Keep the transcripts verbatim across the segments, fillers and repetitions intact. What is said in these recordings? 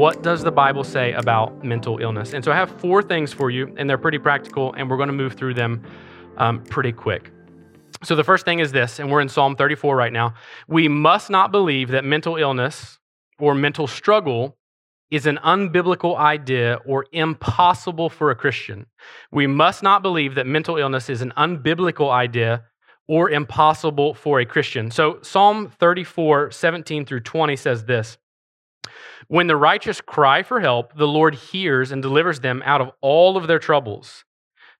what does the Bible say about mental illness? And so I have four things for you, and they're pretty practical, and we're going to move through them um, pretty quick. So the first thing is this, and we're in Psalm thirty-four right now. We must not believe that mental illness or mental struggle is an unbiblical idea or impossible for a Christian. We must not believe that mental illness is an unbiblical idea or impossible for a Christian. So Psalm thirty-four, seventeen through twenty says this, "When the righteous cry for help, the Lord hears and delivers them out of all of their troubles.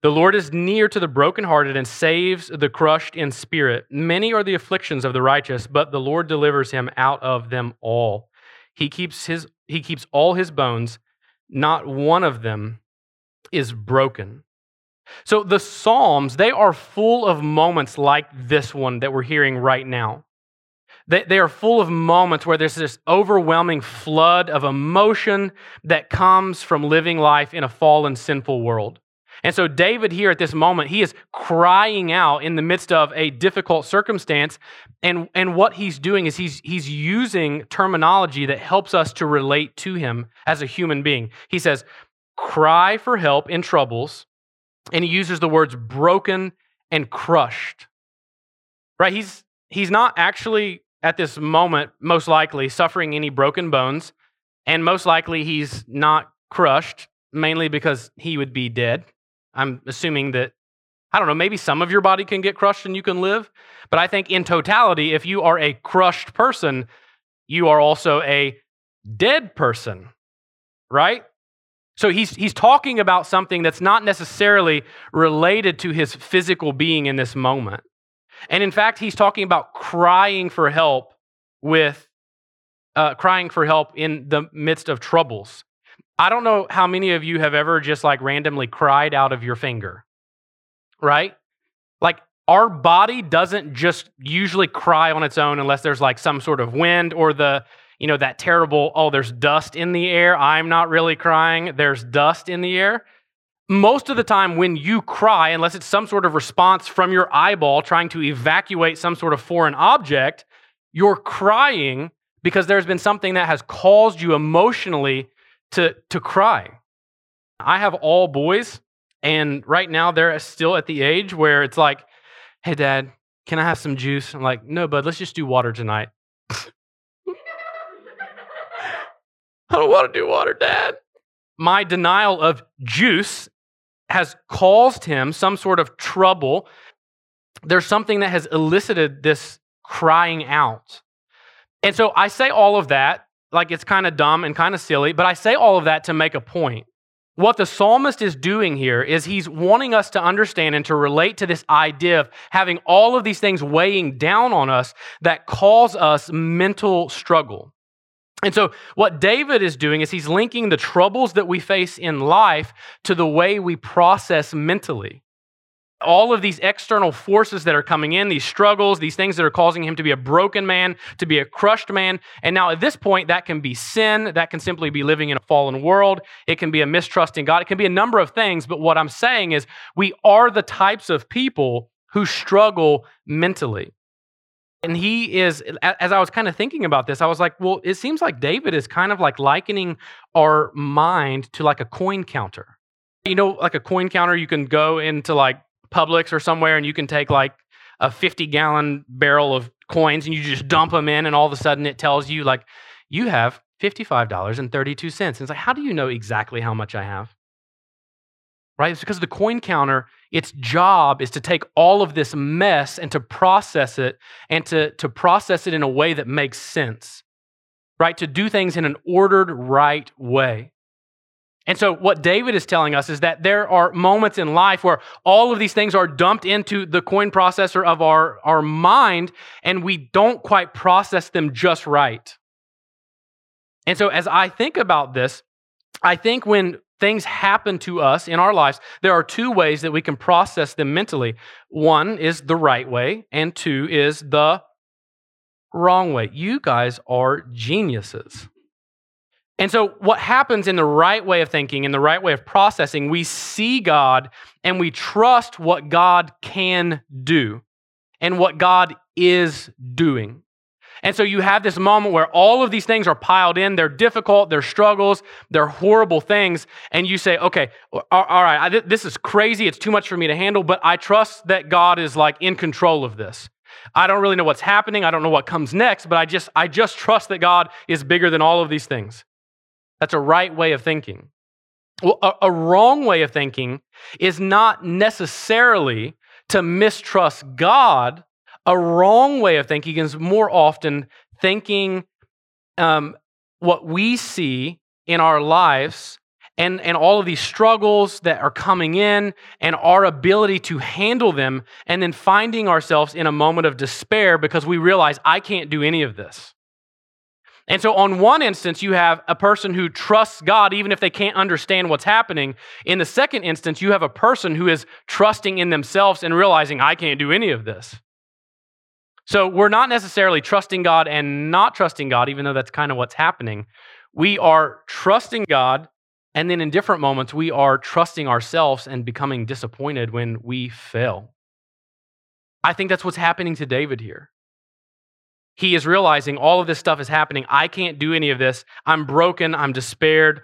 The Lord is near to the brokenhearted and saves the crushed in spirit. Many are the afflictions of the righteous, but the Lord delivers him out of them all. He keeps his, he keeps all his bones. Not one of them is broken." So the Psalms, they are full of moments like this one that we're hearing right now. They, they are full of moments where there's this overwhelming flood of emotion that comes from living life in a fallen, sinful world. And so David here at this moment, he is crying out in the midst of a difficult circumstance. And, and what he's doing is he's, he's using terminology that helps us to relate to him as a human being. He says, cry for help in troubles. And he uses the words broken and crushed, right? He's, he's not actually at this moment, most likely, suffering any broken bones. And most likely he's not crushed, mainly because he would be dead. I'm assuming that, I don't know, maybe some of your body can get crushed and you can live, but I think in totality, if you are a crushed person, you are also a dead person, right? So he's he's talking about something that's not necessarily related to his physical being in this moment. And in fact, he's talking about crying for help with, uh, crying for help in the midst of troubles. I don't know how many of you have ever just like randomly cried out of your finger, right? Like our body doesn't just usually cry on its own unless there's like some sort of wind or the, you know, that terrible, oh, there's dust in the air. I'm not really crying. There's dust in the air. Most of the time when you cry, unless it's some sort of response from your eyeball trying to evacuate some sort of foreign object, you're crying because there's been something that has caused you emotionally To, to cry. I have all boys, and right now they're still at the age where it's like, hey, Dad, can I have some juice? I'm like, no, bud, let's just do water tonight. I don't want to do water, Dad. My denial of juice has caused him some sort of trouble. There's something that has elicited this crying out. And so I say all of that, like it's kind of dumb and kind of silly, but I say all of that to make a point. What the psalmist is doing here is he's wanting us to understand and to relate to this idea of having all of these things weighing down on us that cause us mental struggle. And so what David is doing is he's linking the troubles that we face in life to the way we process mentally. All of these external forces that are coming in, these struggles, these things that are causing him to be a broken man, to be a crushed man. And now at this point, that can be sin. That can simply be living in a fallen world. It can be a mistrust in God. It can be a number of things. But what I'm saying is we are the types of people who struggle mentally. And he is, as I was kind of thinking about this, I was like, well, it seems like David is kind of like likening our mind to like a coin counter. You know, like a coin counter, you can go into like Publix or somewhere, and you can take like a fifty-gallon barrel of coins and you just dump them in, and all of a sudden it tells you like, you have fifty-five dollars and thirty-two cents. And it's like, how do you know exactly how much I have? Right? It's because the coin counter, its job is to take all of this mess and to process it and to, to process it in a way that makes sense, right? To do things in an ordered, right way. And so what David is telling us is that there are moments in life where all of these things are dumped into the coin processor of our, our mind, and we don't quite process them just right. And so as I think about this, I think when things happen to us in our lives, there are two ways that we can process them mentally. One is the right way, and two is the wrong way. You guys are geniuses. And so what happens in the right way of thinking, in the right way of processing, we see God and we trust what God can do and what God is doing. And so you have this moment where all of these things are piled in. They're difficult, they're struggles, they're horrible things. And you say, okay, all right, I, this is crazy. It's too much for me to handle, but I trust that God is like in control of this. I don't really know what's happening. I don't know what comes next, but I just, I just trust that God is bigger than all of these things. That's a right way of thinking. Well, a, a wrong way of thinking is not necessarily to mistrust God. A wrong way of thinking is more often thinking um, what we see in our lives and, and all of these struggles that are coming in and our ability to handle them, and then finding ourselves in a moment of despair because we realize, I can't do any of this. And so on one instance, you have a person who trusts God even if they can't understand what's happening. In the second instance, you have a person who is trusting in themselves and realizing, I can't do any of this. So we're not necessarily trusting God and not trusting God, even though that's kind of what's happening. We are trusting God, and then in different moments, we are trusting ourselves and becoming disappointed when we fail. I think that's what's happening to David here. He is realizing all of this stuff is happening. I can't do any of this. I'm broken. I'm despaired.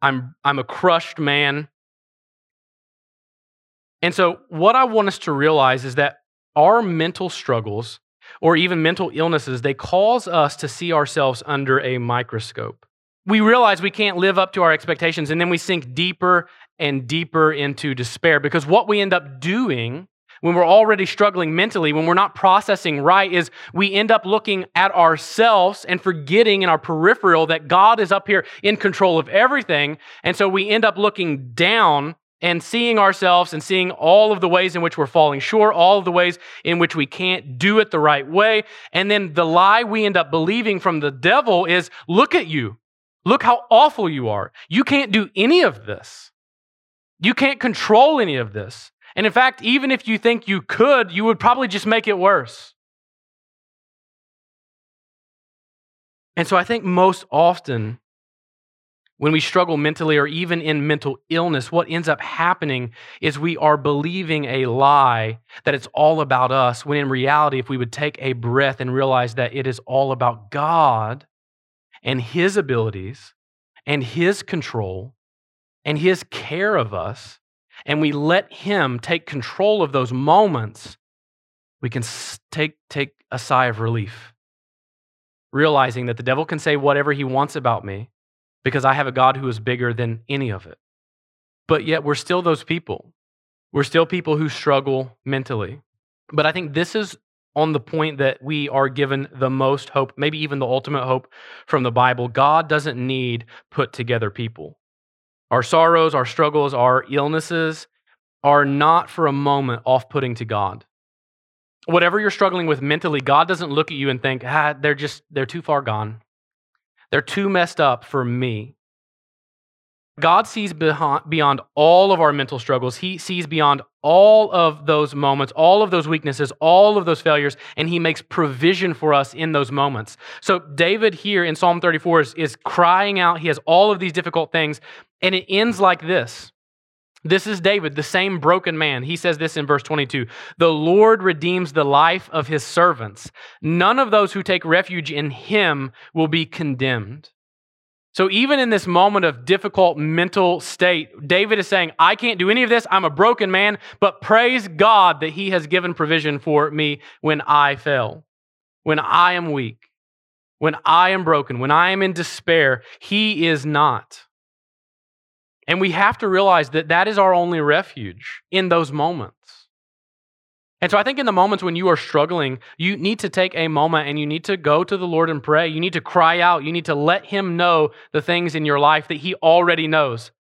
I'm, I'm a crushed man. And so what I want us to realize is that our mental struggles, or even mental illnesses, they cause us to see ourselves under a microscope. We realize we can't live up to our expectations, and then we sink deeper and deeper into despair, because what we end up doing when we're already struggling mentally, when we're not processing right, is we end up looking at ourselves and forgetting in our peripheral that God is up here in control of everything. And so we end up looking down and seeing ourselves and seeing all of the ways in which we're falling short, all of the ways in which we can't do it the right way. And then the lie we end up believing from the devil is, look at you. Look how awful you are. You can't do any of this. You can't control any of this. And in fact, even if you think you could, you would probably just make it worse. And so I think most often when we struggle mentally, or even in mental illness, what ends up happening is we are believing a lie that it's all about us, when in reality, if we would take a breath and realize that it is all about God and His abilities and His control and His care of us, and we let Him take control of those moments, we can take, take a sigh of relief, realizing that the devil can say whatever he wants about me because I have a God who is bigger than any of it. But yet we're still those people. We're still people who struggle mentally. But I think this is on the point that we are given the most hope, maybe even the ultimate hope from the Bible. God doesn't need put together people. Our sorrows, our struggles, our illnesses are not for a moment off-putting to God. Whatever you're struggling with mentally, God doesn't look at you and think, ah, they're just, they're too far gone. They're too messed up for me. God sees beyond all of our mental struggles. He sees beyond all of those moments, all of those weaknesses, all of those failures, and He makes provision for us in those moments. So David here in Psalm thirty-four is, is crying out. He has all of these difficult things, and it ends like this. This is David, the same broken man. He says this in verse twenty-two, "The Lord redeems the life of His servants. None of those who take refuge in Him will be condemned." So even in this moment of difficult mental state, David is saying, I can't do any of this. I'm a broken man, but praise God that He has given provision for me when I fail, when I am weak, when I am broken, when I am in despair. He is not. And we have to realize that that is our only refuge in those moments. And so I think in the moments when you are struggling, you need to take a moment and you need to go to the Lord and pray. You need to cry out. You need to let Him know the things in your life that He already knows.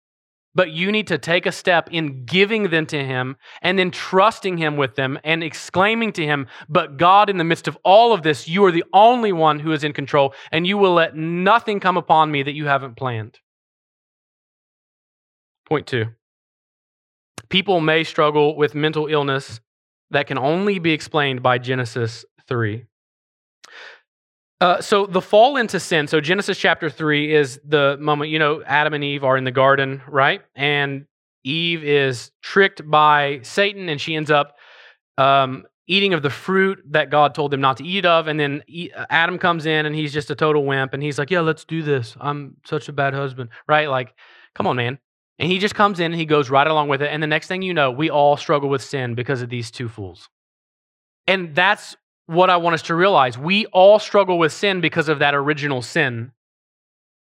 But you need to take a step in giving them to Him and then trusting Him with them and exclaiming to Him, but God, in the midst of all of this, You are the only one who is in control, and You will let nothing come upon me that You haven't planned. Point two, people may struggle with mental illness that can only be explained by Genesis three. Uh, so the fall into sin, so Genesis chapter three is the moment, you know, Adam and Eve are in the garden, right? And Eve is tricked by Satan, and she ends up um, eating of the fruit that God told them not to eat of. And then Adam comes in and he's just a total wimp. And he's like, yeah, let's do this. I'm such a bad husband, right? Like, come on, man. And he just comes in and he goes right along with it. And the next thing you know, we all struggle with sin because of these two fools. And that's what I want us to realize. We all struggle with sin because of that original sin.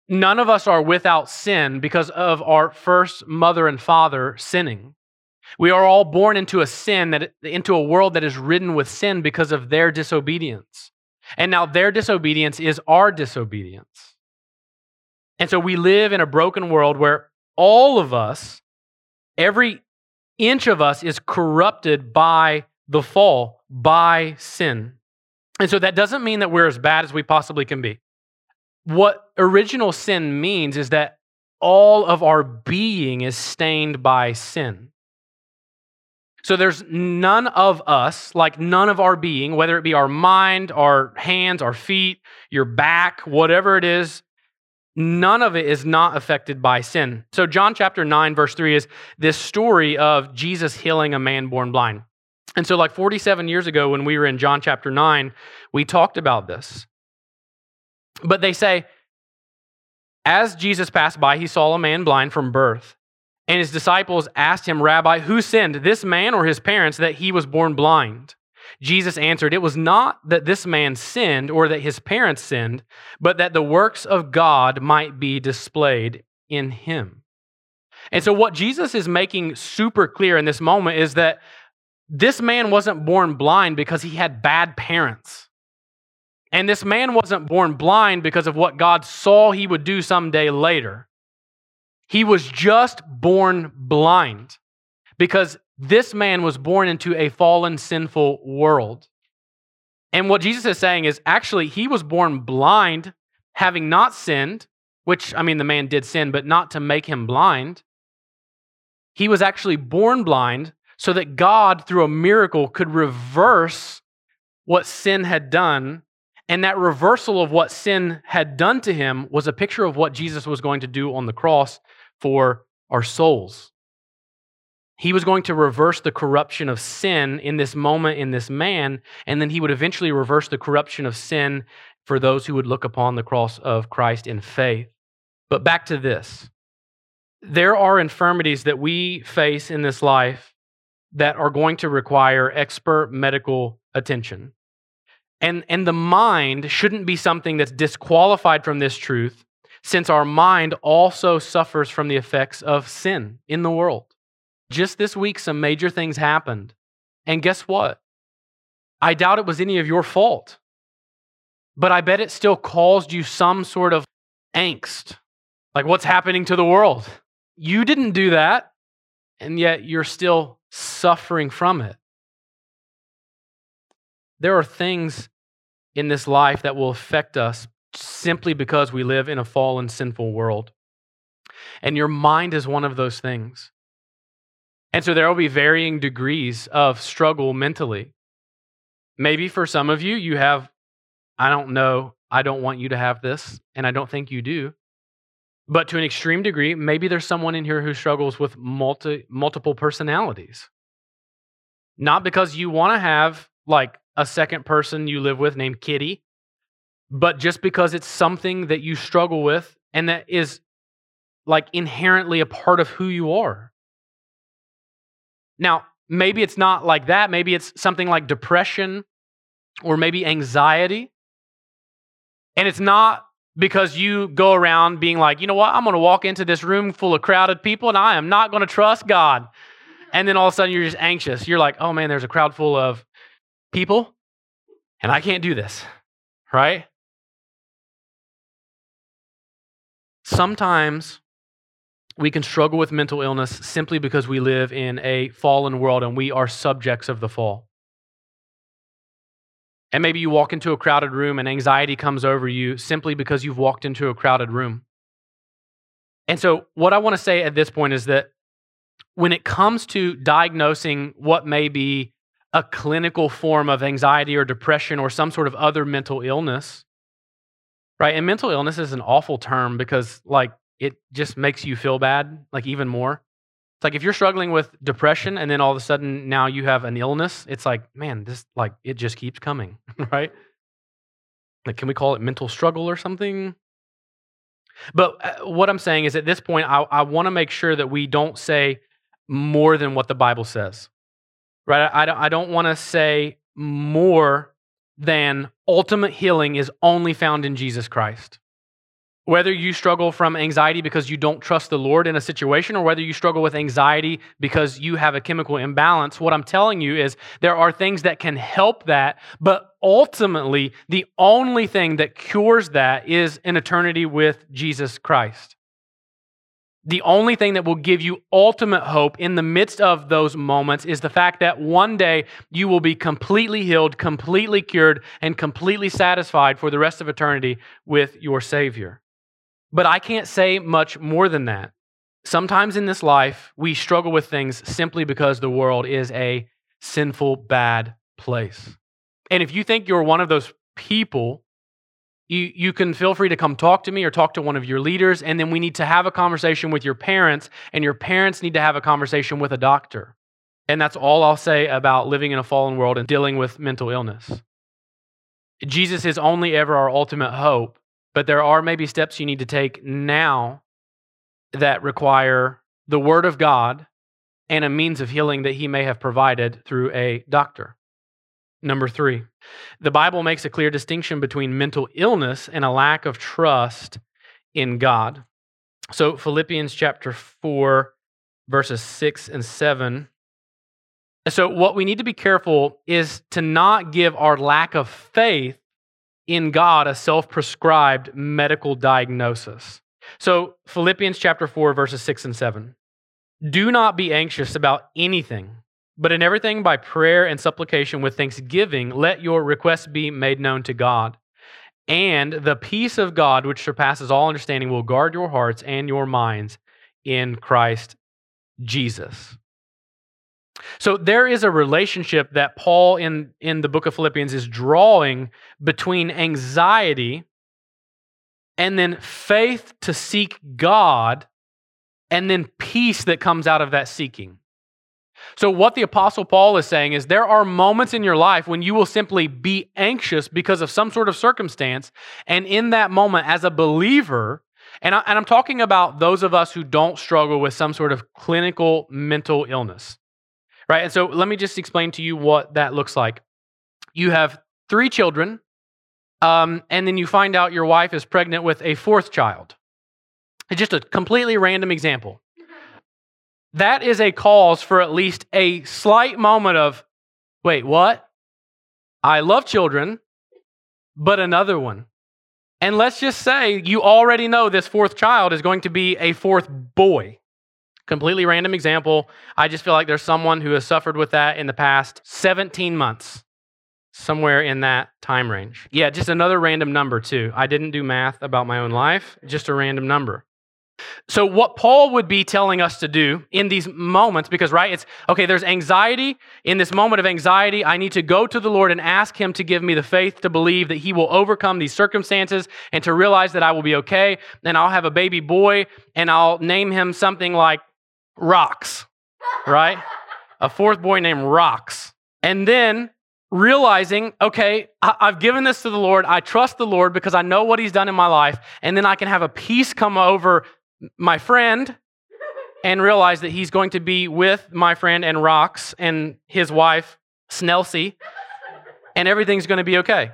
None of us are without sin because of our first mother and father sinning. We are all born into a sin, that into a world that is ridden with sin because of their disobedience. And now their disobedience is our disobedience. And so we live in a broken world where all of us, every inch of us, is corrupted by the fall, by sin. And so that doesn't mean that we're as bad as we possibly can be. What original sin means is that all of our being is stained by sin. So there's none of us, like none of our being, whether it be our mind, our hands, our feet, your back, whatever it is, none of it is not affected by sin. So John chapter nine, verse three is this story of Jesus healing a man born blind. And so like forty-seven years ago when we were in John chapter nine, we talked about this. But they say, as Jesus passed by, he saw a man blind from birth. And his disciples asked him, Rabbi, who sinned, this man or his parents, that he was born blind? Jesus answered, it was not that this man sinned or that his parents sinned, but that the works of God might be displayed in him. And so what Jesus is making super clear in this moment is that this man wasn't born blind because he had bad parents. And this man wasn't born blind because of what God saw he would do someday later. He was just born blind because this man was born into a fallen, sinful world. And what Jesus is saying is actually he was born blind, having not sinned, which, I mean, the man did sin, but not to make him blind. He was actually born blind so that God, through a miracle, could reverse what sin had done. And that reversal of what sin had done to him was a picture of what Jesus was going to do on the cross for our souls. He was going to reverse the corruption of sin in this moment, in this man, and then he would eventually reverse the corruption of sin for those who would look upon the cross of Christ in faith. But back to this. There are infirmities that we face in this life that are going to require expert medical attention. And, and the mind shouldn't be something that's disqualified from this truth, since our mind also suffers from the effects of sin in the world. Just this week, some major things happened. And guess what? I doubt it was any of your fault, but I bet it still caused you some sort of angst. Like, what's happening to the world? You didn't do that, and yet you're still suffering from it. There are things in this life that will affect us simply because we live in a fallen, sinful world. And your mind is one of those things. And so there will be varying degrees of struggle mentally. Maybe for some of you, you have, I don't know, I don't want you to have this, and I don't think you do. But to an extreme degree, maybe there's someone in here who struggles with multi, multiple personalities. Not because you want to have, like, a second person you live with named Kitty, but just because it's something that you struggle with and that is like inherently a part of who you are. Now, maybe it's not like that. Maybe it's something like depression or maybe anxiety. And it's not because you go around being like, you know what, I'm going to walk into this room full of crowded people and I am not going to trust God. And then all of a sudden you're just anxious. You're like, oh man, there's a crowd full of people, and I can't do this, right? Sometimes we can struggle with mental illness simply because we live in a fallen world and we are subjects of the fall. And maybe you walk into a crowded room and anxiety comes over you simply because you've walked into a crowded room. And so what I want to say at this point is that when it comes to diagnosing what may be a clinical form of anxiety or depression or some sort of other mental illness, right? And mental illness is an awful term because, like, it just makes you feel bad, like even more. It's like if you're struggling with depression and then all of a sudden now you have an illness, it's like, man, this, like, it just keeps coming, right? Like, can we call it mental struggle or something? But what I'm saying is at this point, I, I want to make sure that we don't say more than what the Bible says, right? I, I don't want to say more than ultimate healing is only found in Jesus Christ. Whether you struggle from anxiety because you don't trust the Lord in a situation, or whether you struggle with anxiety because you have a chemical imbalance, what I'm telling you is there are things that can help that, but ultimately the only thing that cures that is an eternity with Jesus Christ. The only thing that will give you ultimate hope in the midst of those moments is the fact that one day you will be completely healed, completely cured, and completely satisfied for the rest of eternity with your Savior. But I can't say much more than that. Sometimes in this life, we struggle with things simply because the world is a sinful, bad place. And if you think you're one of those people, you, you can feel free to come talk to me or talk to one of your leaders, and then we need to have a conversation with your parents, and your parents need to have a conversation with a doctor. And that's all I'll say about living in a fallen world and dealing with mental illness. Jesus is only ever our ultimate hope. But there are maybe steps you need to take now that require the Word of God and a means of healing that He may have provided through a doctor. Number three, the Bible makes a clear distinction between mental illness and a lack of trust in God. So Philippians chapter four, verses six and seven. So what we need to be careful is to not give our lack of faith in God a self-prescribed medical diagnosis. So Philippians chapter four, verses six and seven. Do not be anxious about anything, but in everything by prayer and supplication with thanksgiving, let your requests be made known to God. And the peace of God, which surpasses all understanding, will guard your hearts and your minds in Christ Jesus. So there is a relationship that Paul in, in the book of Philippians is drawing between anxiety and then faith to seek God and then peace that comes out of that seeking. So what the Apostle Paul is saying is there are moments in your life when you will simply be anxious because of some sort of circumstance, and in that moment as a believer, and, I, and I'm talking about those of us who don't struggle with some sort of clinical mental illness. Right, and so let me just explain to you what that looks like. You have three children, um, and then you find out your wife is pregnant with a fourth child. It's just a completely random example. That is a cause for at least a slight moment of, wait, what? I love children, but another one. And let's just say you already know this fourth child is going to be a fourth boy. Completely random example. I just feel like there's someone who has suffered with that in the past seventeen months, somewhere in that time range. Yeah, just another random number too. I didn't do math about my own life, just a random number. So what Paul would be telling us to do in these moments, because right, it's, okay, there's anxiety. In this moment of anxiety, I need to go to the Lord and ask Him to give me the faith to believe that He will overcome these circumstances and to realize that I will be okay. And I'll have a baby boy and I'll name him something like Rocks, right? A fourth boy named Rocks. And then realizing, okay, I- I've given this to the Lord. I trust the Lord because I know what He's done in my life. And then I can have a peace come over my friend and realize that He's going to be with my friend and Rocks and his wife, Snelsey, and everything's going to be okay.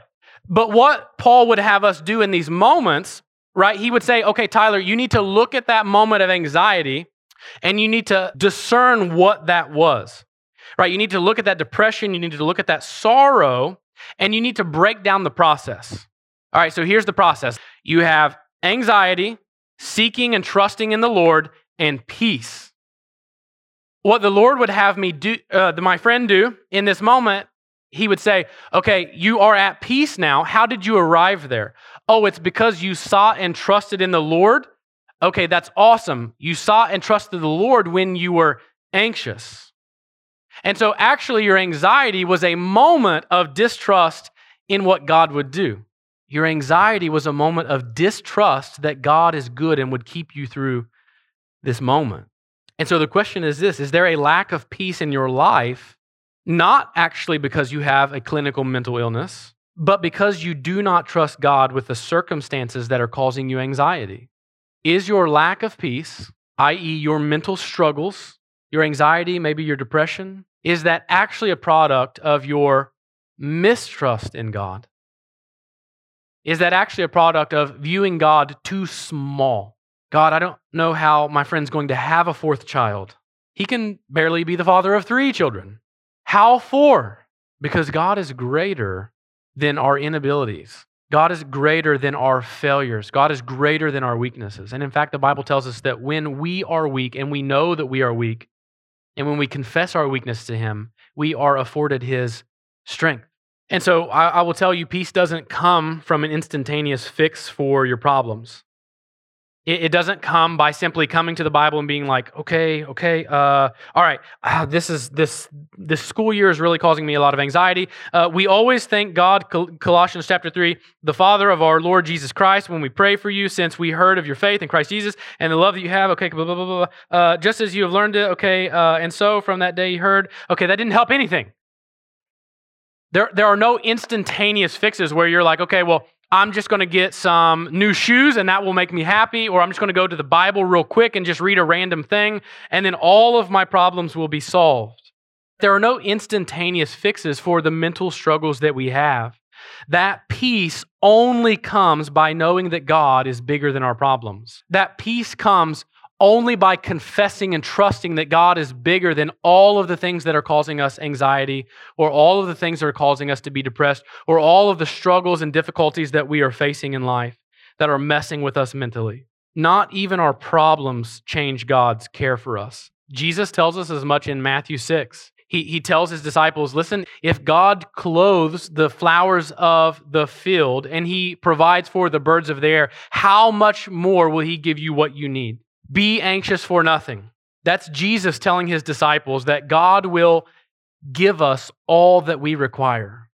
But what Paul would have us do in these moments, right? He would say, okay, Tyler, you need to look at that moment of anxiety and you need to discern what that was, right? You need to look at that depression. You need to look at that sorrow, and you need to break down the process. All right, so here's the process. You have anxiety, seeking and trusting in the Lord, and peace. What the Lord would have me do, uh, my friend do in this moment, He would say, okay, you are at peace now. How did you arrive there? Oh, it's because you sought and trusted in the Lord. Okay, that's awesome. You sought and trusted the Lord when you were anxious. And so actually your anxiety was a moment of distrust in what God would do. Your anxiety was a moment of distrust that God is good and would keep you through this moment. And so the question is this: is there a lack of peace in your life, not actually because you have a clinical mental illness, but because you do not trust God with the circumstances that are causing you anxiety? Is your lack of peace, that is your mental struggles, your anxiety, maybe your depression, is that actually a product of your mistrust in God? Is that actually a product of viewing God too small? God, I don't know how my friend's going to have a fourth child. He can barely be the father of three children. How four? Because God is greater than our inabilities. God is greater than our failures. God is greater than our weaknesses. And in fact, the Bible tells us that when we are weak and we know that we are weak, and when we confess our weakness to Him, we are afforded His strength. And so I, I will tell you, peace doesn't come from an instantaneous fix for your problems. It, it doesn't come by simply coming to the Bible and being like, okay, okay, uh, all right, uh, this is this this school year is really causing me a lot of anxiety. Uh, we always thank God, Col- Colossians chapter three, the Father of our Lord Jesus Christ, when we pray for you, since we heard of your faith in Christ Jesus and the love that you have. Okay, blah blah blah blah. Uh, just as you have learned it. Okay, uh, and so from that day you heard. Okay, that didn't help anything. There, there are no instantaneous fixes where you're like, okay, well, I'm just going to get some new shoes and that will make me happy, or I'm just going to go to the Bible real quick and just read a random thing, and then all of my problems will be solved. There are no instantaneous fixes for the mental struggles that we have. That peace only comes by knowing that God is bigger than our problems. That peace comes only by confessing and trusting that God is bigger than all of the things that are causing us anxiety, or all of the things that are causing us to be depressed, or all of the struggles and difficulties that we are facing in life that are messing with us mentally. Not even our problems change God's care for us. Jesus tells us as much in Matthew six. He, he tells his disciples, listen, if God clothes the flowers of the field and he provides for the birds of the air, how much more will he give you what you need? Be anxious for nothing. That's Jesus telling his disciples that God will give us all that we require.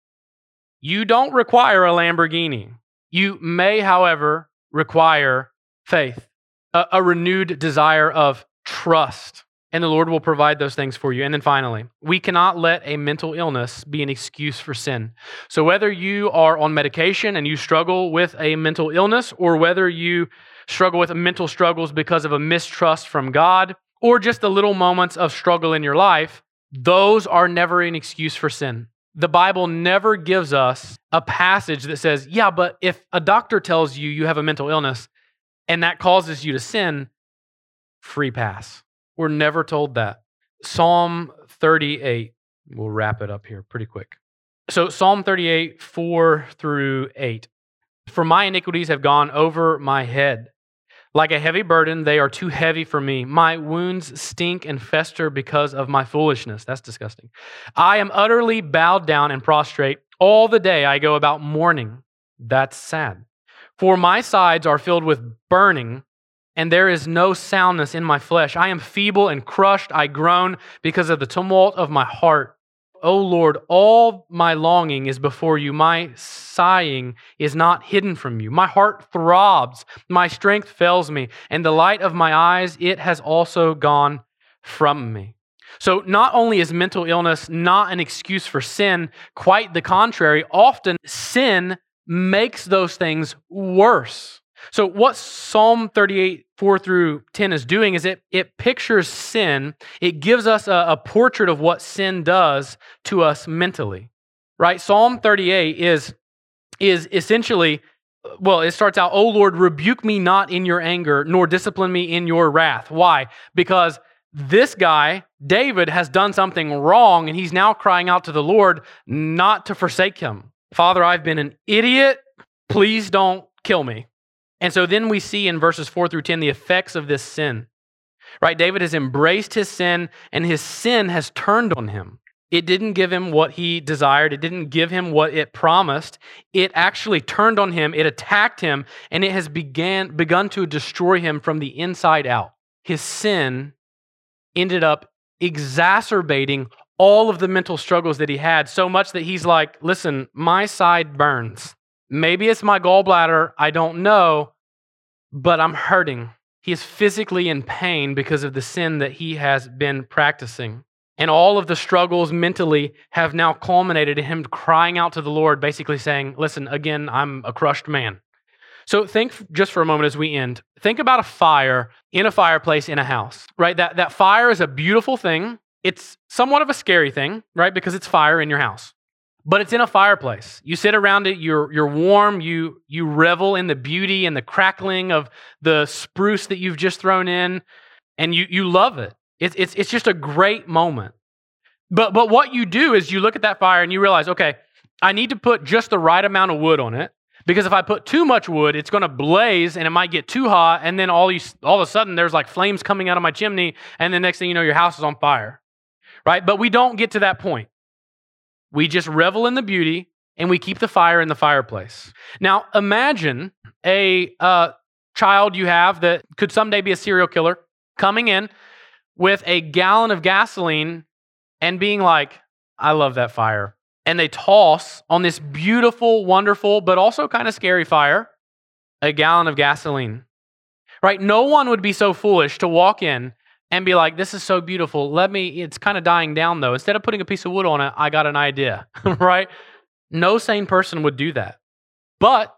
You don't require a Lamborghini. You may, however, require faith, a, a renewed desire of trust, and the Lord will provide those things for you. And then finally, we cannot let a mental illness be an excuse for sin. So whether you are on medication and you struggle with a mental illness, or whether you struggle with mental struggles because of a mistrust from God, or just the little moments of struggle in your life, those are never an excuse for sin. The Bible never gives us a passage that says, yeah, but if a doctor tells you you have a mental illness and that causes you to sin, free pass. We're never told that. Psalm thirty-eight, we'll wrap it up here pretty quick. So Psalm thirty-eight, four through eight. For my iniquities have gone over my head. Like a heavy burden, they are too heavy for me. My wounds stink and fester because of my foolishness. That's disgusting. I am utterly bowed down and prostrate. All the day I go about mourning. That's sad. For my sides are filled with burning, and there is no soundness in my flesh. I am feeble and crushed. I groan because of the tumult of my heart. O Lord, all my longing is before you. My sighing is not hidden from you. My heart throbs. My strength fails me. And the light of my eyes, it has also gone from me. So not only is mental illness not an excuse for sin, quite the contrary, often sin makes those things worse. So what Psalm thirty-eight, four through ten is doing is it it pictures sin. It gives us a, a portrait of what sin does to us mentally, right? Psalm thirty-eight is, is essentially, well, it starts out, O Lord, rebuke me not in your anger, nor discipline me in your wrath. Why? Because this guy, David, has done something wrong, and he's now crying out to the Lord not to forsake him. Father, I've been an idiot. Please don't kill me. And so then we see in verses four through ten the effects of this sin, right? David has embraced his sin, and his sin has turned on him. It didn't give him what he desired. It didn't give him what it promised. It actually turned on him. It attacked him, and it has began begun to destroy him from the inside out. His sin ended up exacerbating all of the mental struggles that he had, so much that he's like, listen, my side burns. Maybe it's my gallbladder, I don't know, but I'm hurting. He is physically in pain because of the sin that he has been practicing. And all of the struggles mentally have now culminated in him crying out to the Lord, basically saying, listen, again, I'm a crushed man. So think just for a moment as we end, think about a fire in a fireplace in a house, right? That that fire is a beautiful thing. It's somewhat of a scary thing, right? Because it's fire in your house, but it's in a fireplace. You sit around it, you're you're warm, you you revel in the beauty and the crackling of the spruce that you've just thrown in, and you you love it. It's it's it's just a great moment. But but what you do is you look at that fire and you realize, okay, I need to put just the right amount of wood on it. Because if I put too much wood, it's going to blaze and it might get too hot. And then all you, all of a sudden there's like flames coming out of my chimney. And the next thing you know, your house is on fire, right? But we don't get to that point. We just revel in the beauty and we keep the fire in the fireplace. Now imagine a uh, child you have that could someday be a serial killer coming in with a gallon of gasoline and being like, I love that fire. And they toss on this beautiful, wonderful, but also kind of scary fire, a gallon of gasoline, right? No one would be so foolish to walk in and be like, this is so beautiful. Let me, it's kind of dying down though. Instead of putting a piece of wood on it, I got an idea, right? No sane person would do that. But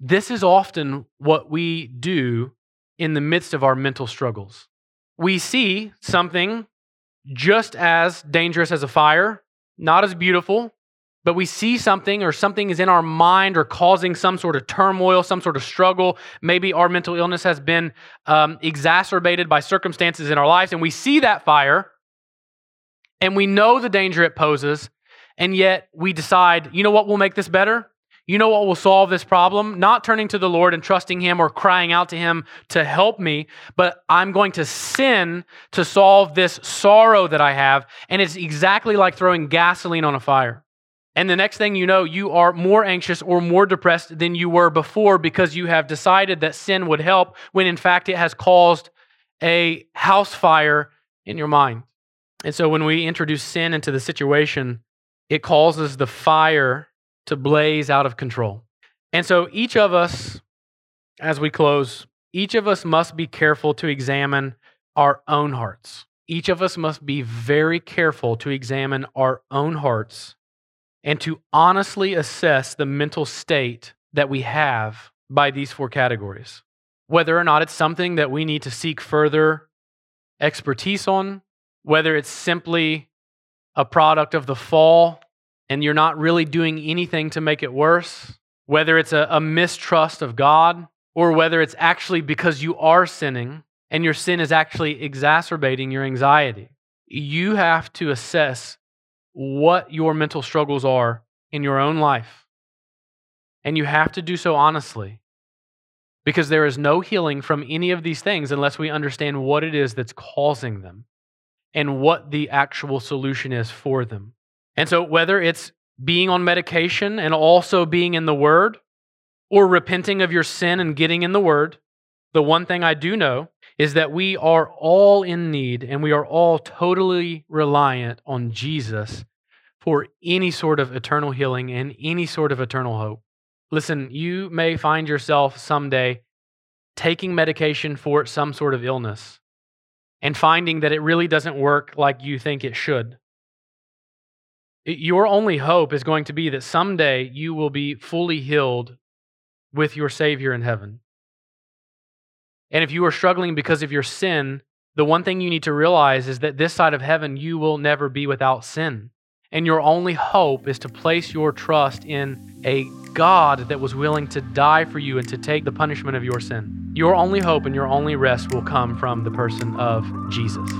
this is often what we do in the midst of our mental struggles. We see something just as dangerous as a fire, not as beautiful, but we see something or something is in our mind or causing some sort of turmoil, some sort of struggle. Maybe our mental illness has been um, exacerbated by circumstances in our lives, and we see that fire and we know the danger it poses, and yet we decide, you know what will make this better? You know what will solve this problem? Not turning to the Lord and trusting Him or crying out to Him to help me, but I'm going to sin to solve this sorrow that I have. And it's exactly like throwing gasoline on a fire. And the next thing you know, you are more anxious or more depressed than you were before because you have decided that sin would help when in fact it has caused a house fire in your mind. And so when we introduce sin into the situation, it causes the fire to blaze out of control. And so each of us, as we close, each of us must be careful to examine our own hearts. Each of us must be very careful to examine our own hearts and to honestly assess the mental state that we have by these four categories, whether or not it's something that we need to seek further expertise on, whether it's simply a product of the fall and you're not really doing anything to make it worse, whether it's a, a mistrust of God or whether it's actually because you are sinning and your sin is actually exacerbating your anxiety. You have to assess what your mental struggles are in your own life. And you have to do so honestly because there is no healing from any of these things unless we understand what it is that's causing them and what the actual solution is for them. And so whether it's being on medication and also being in the Word or repenting of your sin and getting in the Word, the one thing I do know is that we are all in need and we are all totally reliant on Jesus for any sort of eternal healing and any sort of eternal hope. Listen, you may find yourself someday taking medication for some sort of illness and finding that it really doesn't work like you think it should. Your only hope is going to be that someday you will be fully healed with your Savior in heaven. And if you are struggling because of your sin, the one thing you need to realize is that this side of heaven, you will never be without sin. And your only hope is to place your trust in a God that was willing to die for you and to take the punishment of your sin. Your only hope and your only rest will come from the person of Jesus.